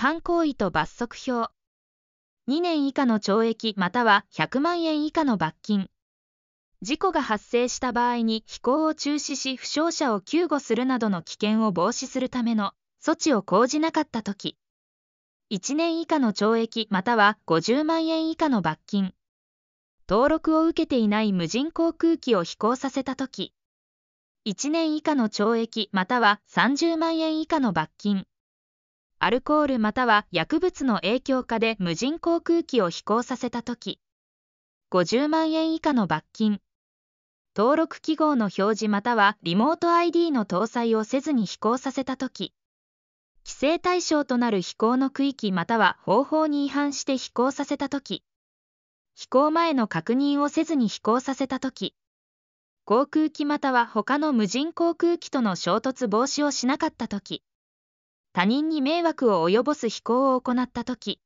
反行為と罰則表。2年以下の懲役または100万円以下の罰金。事故が発生した場合に飛行を中止し負傷者を救護するなどの危険を防止するための措置を講じなかったとき、1年以下の懲役または50万円以下の罰金。登録を受けていない無人航空機を飛行させたとき、1年以下の懲役または30万円以下の罰金。アルコールまたは薬物の影響下で無人航空機を飛行させたとき、50万円以下の罰金。登録記号の表示またはリモート ID の搭載をせずに飛行させたとき、規制対象となる飛行の区域または方法に違反して飛行させたとき、飛行前の確認をせずに飛行させたとき、航空機または他の無人航空機との衝突防止をしなかったとき、他人に迷惑を及ぼす飛行を行ったとき、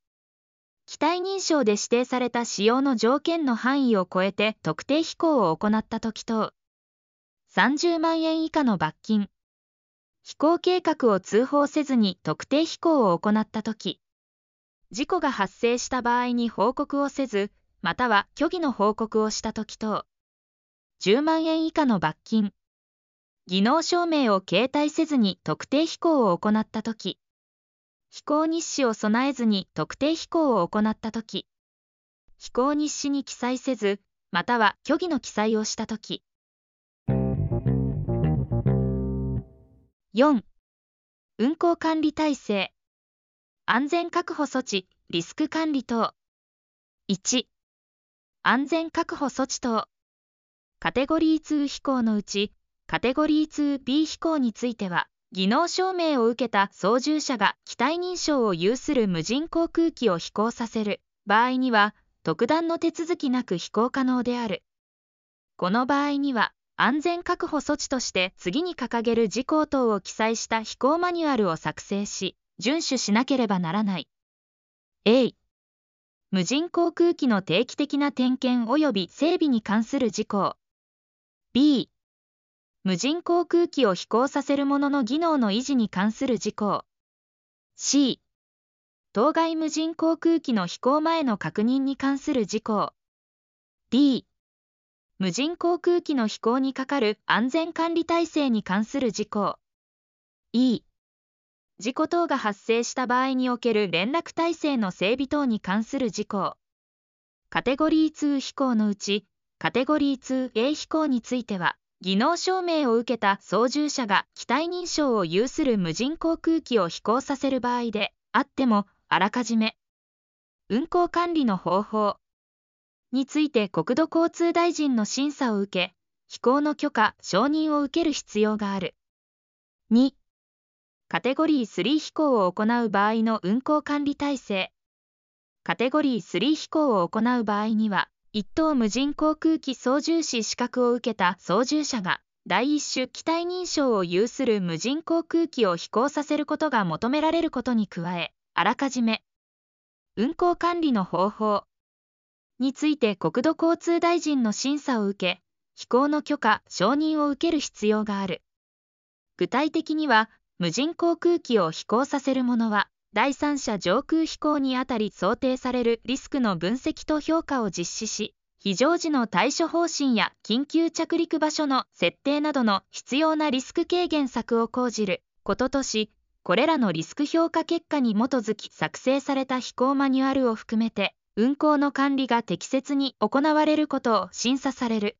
機体認証で指定された使用の条件の範囲を超えて特定飛行を行ったとき等、30万円以下の罰金。飛行計画を通報せずに特定飛行を行ったとき、事故が発生した場合に報告をせず、または虚偽の報告をしたとき等、10万円以下の罰金。技能証明を携帯せずに特定飛行を行ったとき、飛行日誌を備えずに特定飛行を行ったとき、飛行日誌に記載せず、または虚偽の記載をしたとき。4. 運航管理体制。安全確保措置、リスク管理等。1. 安全確保措置等。カテゴリー2飛行のうち、カテゴリー 2B 飛行については、技能証明を受けた操縦者が機体認証を有する無人航空機を飛行させる場合には、特段の手続きなく飛行可能である。この場合には、安全確保措置として次に掲げる事項等を記載した飛行マニュアルを作成し、遵守しなければならない。A、無人航空機の定期的な点検及び整備に関する事項。B、無人航空機を飛行させる者の技能の維持に関する事項。C、当該無人航空機の飛行前の確認に関する事項。D、無人航空機の飛行に係る安全管理体制に関する事項。E、事故等が発生した場合における連絡体制の整備等に関する事項。カテゴリー2飛行のうち、カテゴリー 2A 飛行については、技能証明を受けた操縦者が機体認証を有する無人航空機を飛行させる場合であっても、あらかじめ運航管理の方法について国土交通大臣の審査を受け、飛行の許可・承認を受ける必要がある。2. カテゴリー3飛行を行う場合の運航管理体制。カテゴリー3飛行を行う場合には、1等無人航空機操縦士資格を受けた操縦者が、第1種機体認証を有する無人航空機を飛行させることが求められることに加え、あらかじめ運航管理の方法について国土交通大臣の審査を受け、飛行の許可・承認を受ける必要がある。具体的には、無人航空機を飛行させる者は、第三者上空飛行にあたり想定されるリスクの分析と評価を実施し、非常時の対処方針や緊急着陸場所の設定などの必要なリスク軽減策を講じることとし、これらのリスク評価結果に基づき作成された飛行マニュアルを含めて、運航の管理が適切に行われることを審査される。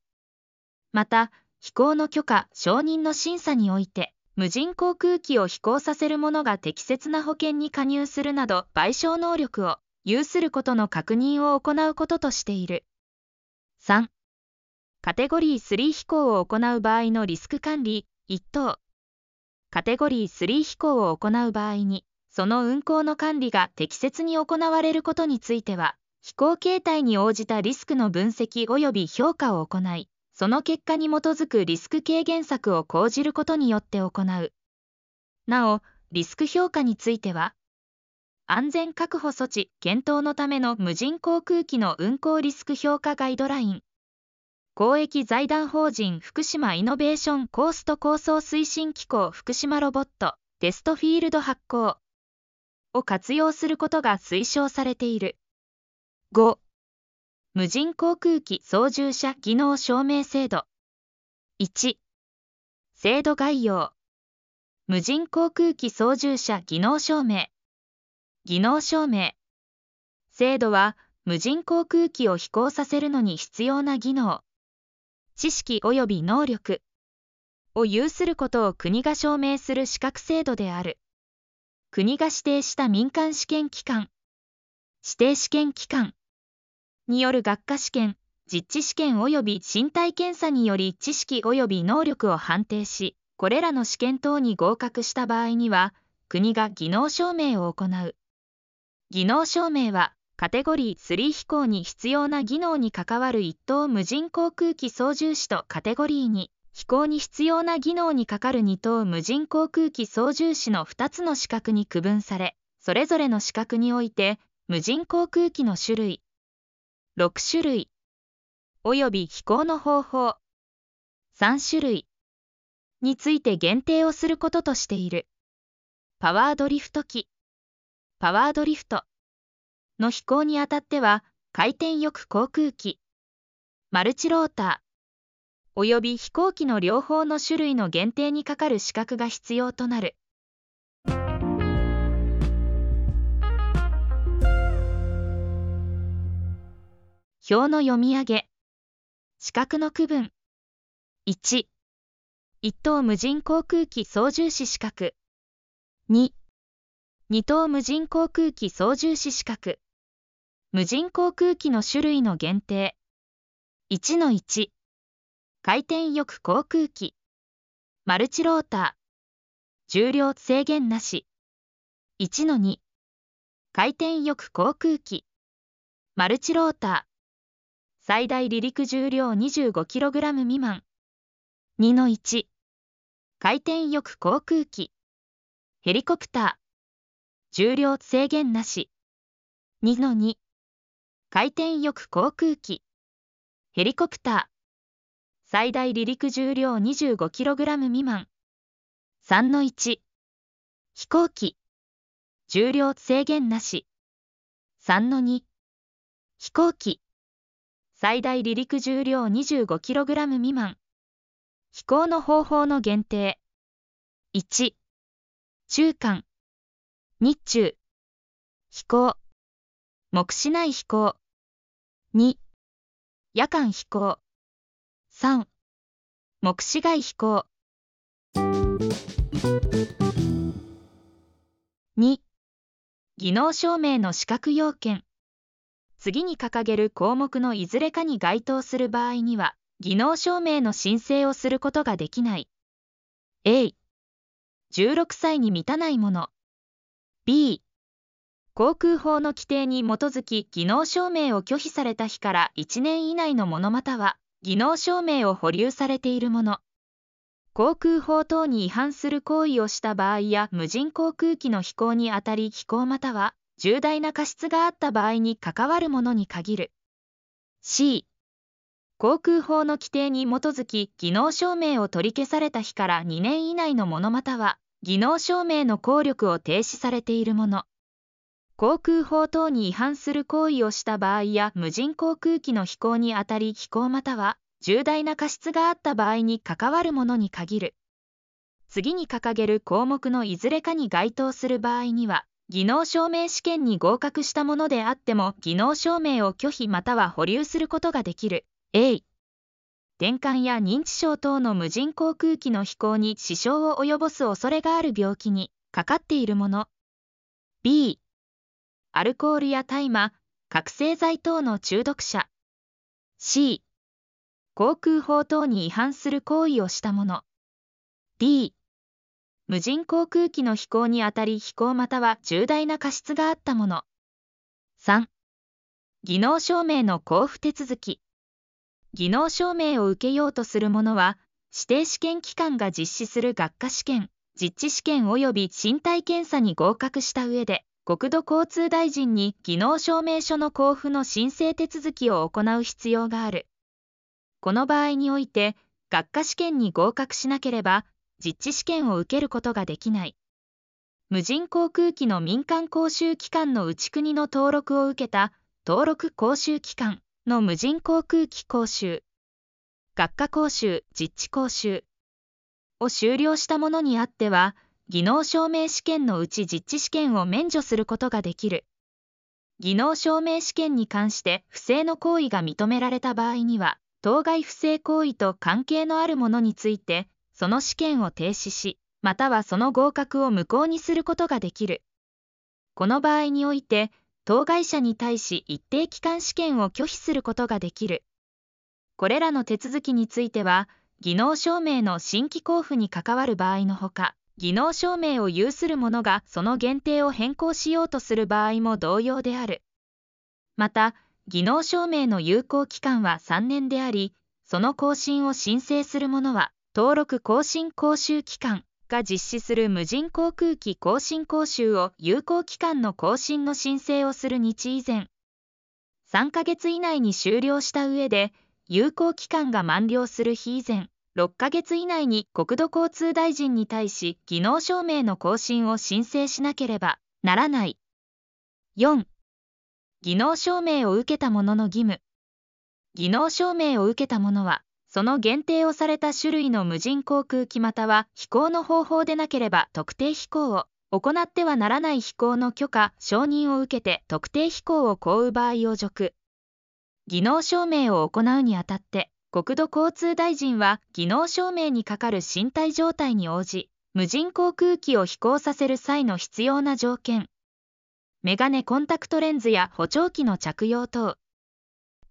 また、飛行の許可・承認の審査において、無人航空機を飛行させる者が適切な保険に加入するなど賠償能力を有することの確認を行うこととしている。3. カテゴリー3飛行を行う場合のリスク管理1等。カテゴリー3飛行を行う場合に、その運航の管理が適切に行われることについては、飛行形態に応じたリスクの分析及び評価を行い、その結果に基づくリスク軽減策を講じることによって行う。なお、リスク評価については、安全確保措置検討のための無人航空機の運航リスク評価ガイドライン、公益財団法人福島イノベーションコースト構想推進機構福島ロボットテストフィールド発行。を活用することが推奨されている。5、無人航空機操縦者技能証明制度。1、制度概要。無人航空機操縦者技能証明。技能証明。制度は、無人航空機を飛行させるのに必要な技能、知識及び能力を有することを国が証明する資格制度である。国が指定した民間試験機関、指定試験機関による学科試験、実地試験及び身体検査により知識及び能力を判定し、これらの試験等に合格した場合には、国が技能証明を行う。技能証明は、カテゴリー3飛行に必要な技能に関わる一等無人航空機操縦士とカテゴリー2、飛行に必要な技能に係る二等無人航空機操縦士の2つの資格に区分され、それぞれの資格において、無人航空機の種類、6種類、および飛行の方法、3種類について限定をすることとしている。パワードリフト機、パワードリフトの飛行にあたっては、回転翼航空機、マルチローター、および飛行機の両方の種類の限定にかかる資格が必要となる。表の読み上げ。資格の区分。1、1等無人航空機操縦士資格。2、2等無人航空機操縦士資格。無人航空機の種類の限定。1-1、回転翼航空機、マルチローター、重量制限なし。1-2、回転翼航空機、マルチローター、最大離陸重量 25kg 未満。2-1、回転翼航空機、ヘリコプター、重量制限なし。2-2、回転翼航空機、ヘリコプター、最大離陸重量 25kg 未満。3-1、飛行機、重量制限なし。3-2、飛行機、最大離陸重量 25kg 未満。飛行の方法の限定。1、中間、日中、飛行、目視内飛行。2、夜間飛行。3、目視外飛行。2、技能証明の資格要件。次に掲げる項目のいずれかに該当する場合には、技能証明の申請をすることができない。A、16歳に満たないもの。B、航空法の規定に基づき技能証明を拒否された日から1年以内のものまたは、技能証明を保留されているもの。航空法等に違反する行為をした場合や無人航空機の飛行にあたり飛行または重大な過失があった場合に関わるものに限る。C、航空法の規定に基づき技能証明を取り消された日から2年以内のものまたは技能証明の効力を停止されているもの。航空法等に違反する行為をした場合や無人航空機の飛行にあたり飛行または重大な過失があった場合に関わるものに限る。次に掲げる項目のいずれかに該当する場合には、技能証明試験に合格したものであっても技能証明を拒否または保留することができる。A、転換や認知症等の無人航空機の飛行に支障を及ぼす恐れがある病気にかかっているもの。B、アルコールや大麻、覚醒剤等の中毒者。C、航空法等に違反する行為をしたもの。D、無人航空機の飛行にあたり飛行または重大な過失があったもの。3、技能証明の交付手続き。技能証明を受けようとする者は、指定試験機関が実施する学科試験、実地試験及び身体検査に合格した上で、国土交通大臣に技能証明書の交付の申請手続きを行う必要がある。この場合において、学科試験に合格しなければ、実地試験を受けることができない。無人航空機の民間講習機関の内国の登録を受けた登録講習機関の無人航空機講習、学科講習、実地講習を修了した者にあっては、技能証明試験のうち実地試験を免除することができる。技能証明試験に関して不正の行為が認められた場合には、当該不正行為と関係のあるものについて、その試験を停止し、またはその合格を無効にすることができる。この場合において、当該者に対し一定期間試験を拒否することができる。これらの手続きについては、技能証明の新規交付に関わる場合のほか、技能証明を有する者がその限定を変更しようとする場合も同様である。また、技能証明の有効期間は3年であり、その更新を申請する者は、登録更新講習機関が実施する無人航空機更新講習を有効期間の更新の申請をする日以前、3ヶ月以内に終了した上で、有効期間が満了する日以前、6ヶ月以内に国土交通大臣に対し技能証明の更新を申請しなければならない。4. 技能証明を受けた者の義務。技能証明を受けた者は、その限定をされた種類の無人航空機または飛行の方法でなければ特定飛行を行ってはならない飛行の許可・承認を受けて特定飛行を行う場合を除く。技能証明を行うにあたって、国土交通大臣は技能証明にかかる身体状態に応じ、無人航空機を飛行させる際の必要な条件、メガネコンタクトレンズや補聴器の着用等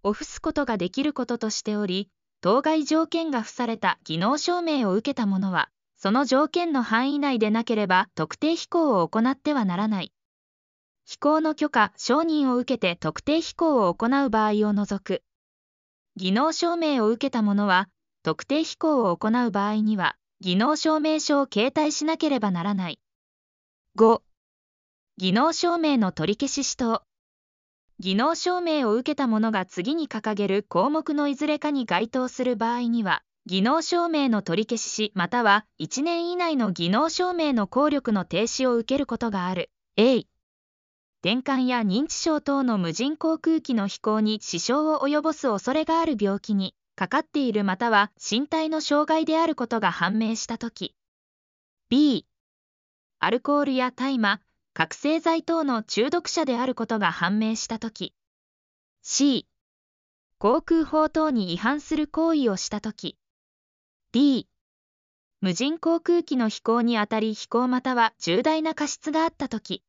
を付すことができることとしており、当該条件が付された技能証明を受けた者は、その条件の範囲内でなければ特定飛行を行ってはならない。飛行の許可・承認を受けて特定飛行を行う場合を除く。技能証明を受けた者は、特定飛行を行う場合には、技能証明書を携帯しなければならない。5. 技能証明の取り消し指導。技能証明を受けた者が次に掲げる項目のいずれかに該当する場合には、技能証明の取り消しまたは1年以内の技能証明の効力の停止を受けることがある。A.転換や認知症等の無人航空機の飛行に支障を及ぼす恐れがある病気にかかっているまたは身体の障害であることが判明したとき。B、アルコールや大麻、覚醒剤等の中毒者であることが判明したとき。C、航空法等に違反する行為をしたとき。D、無人航空機の飛行にあたり飛行または重大な過失があったとき。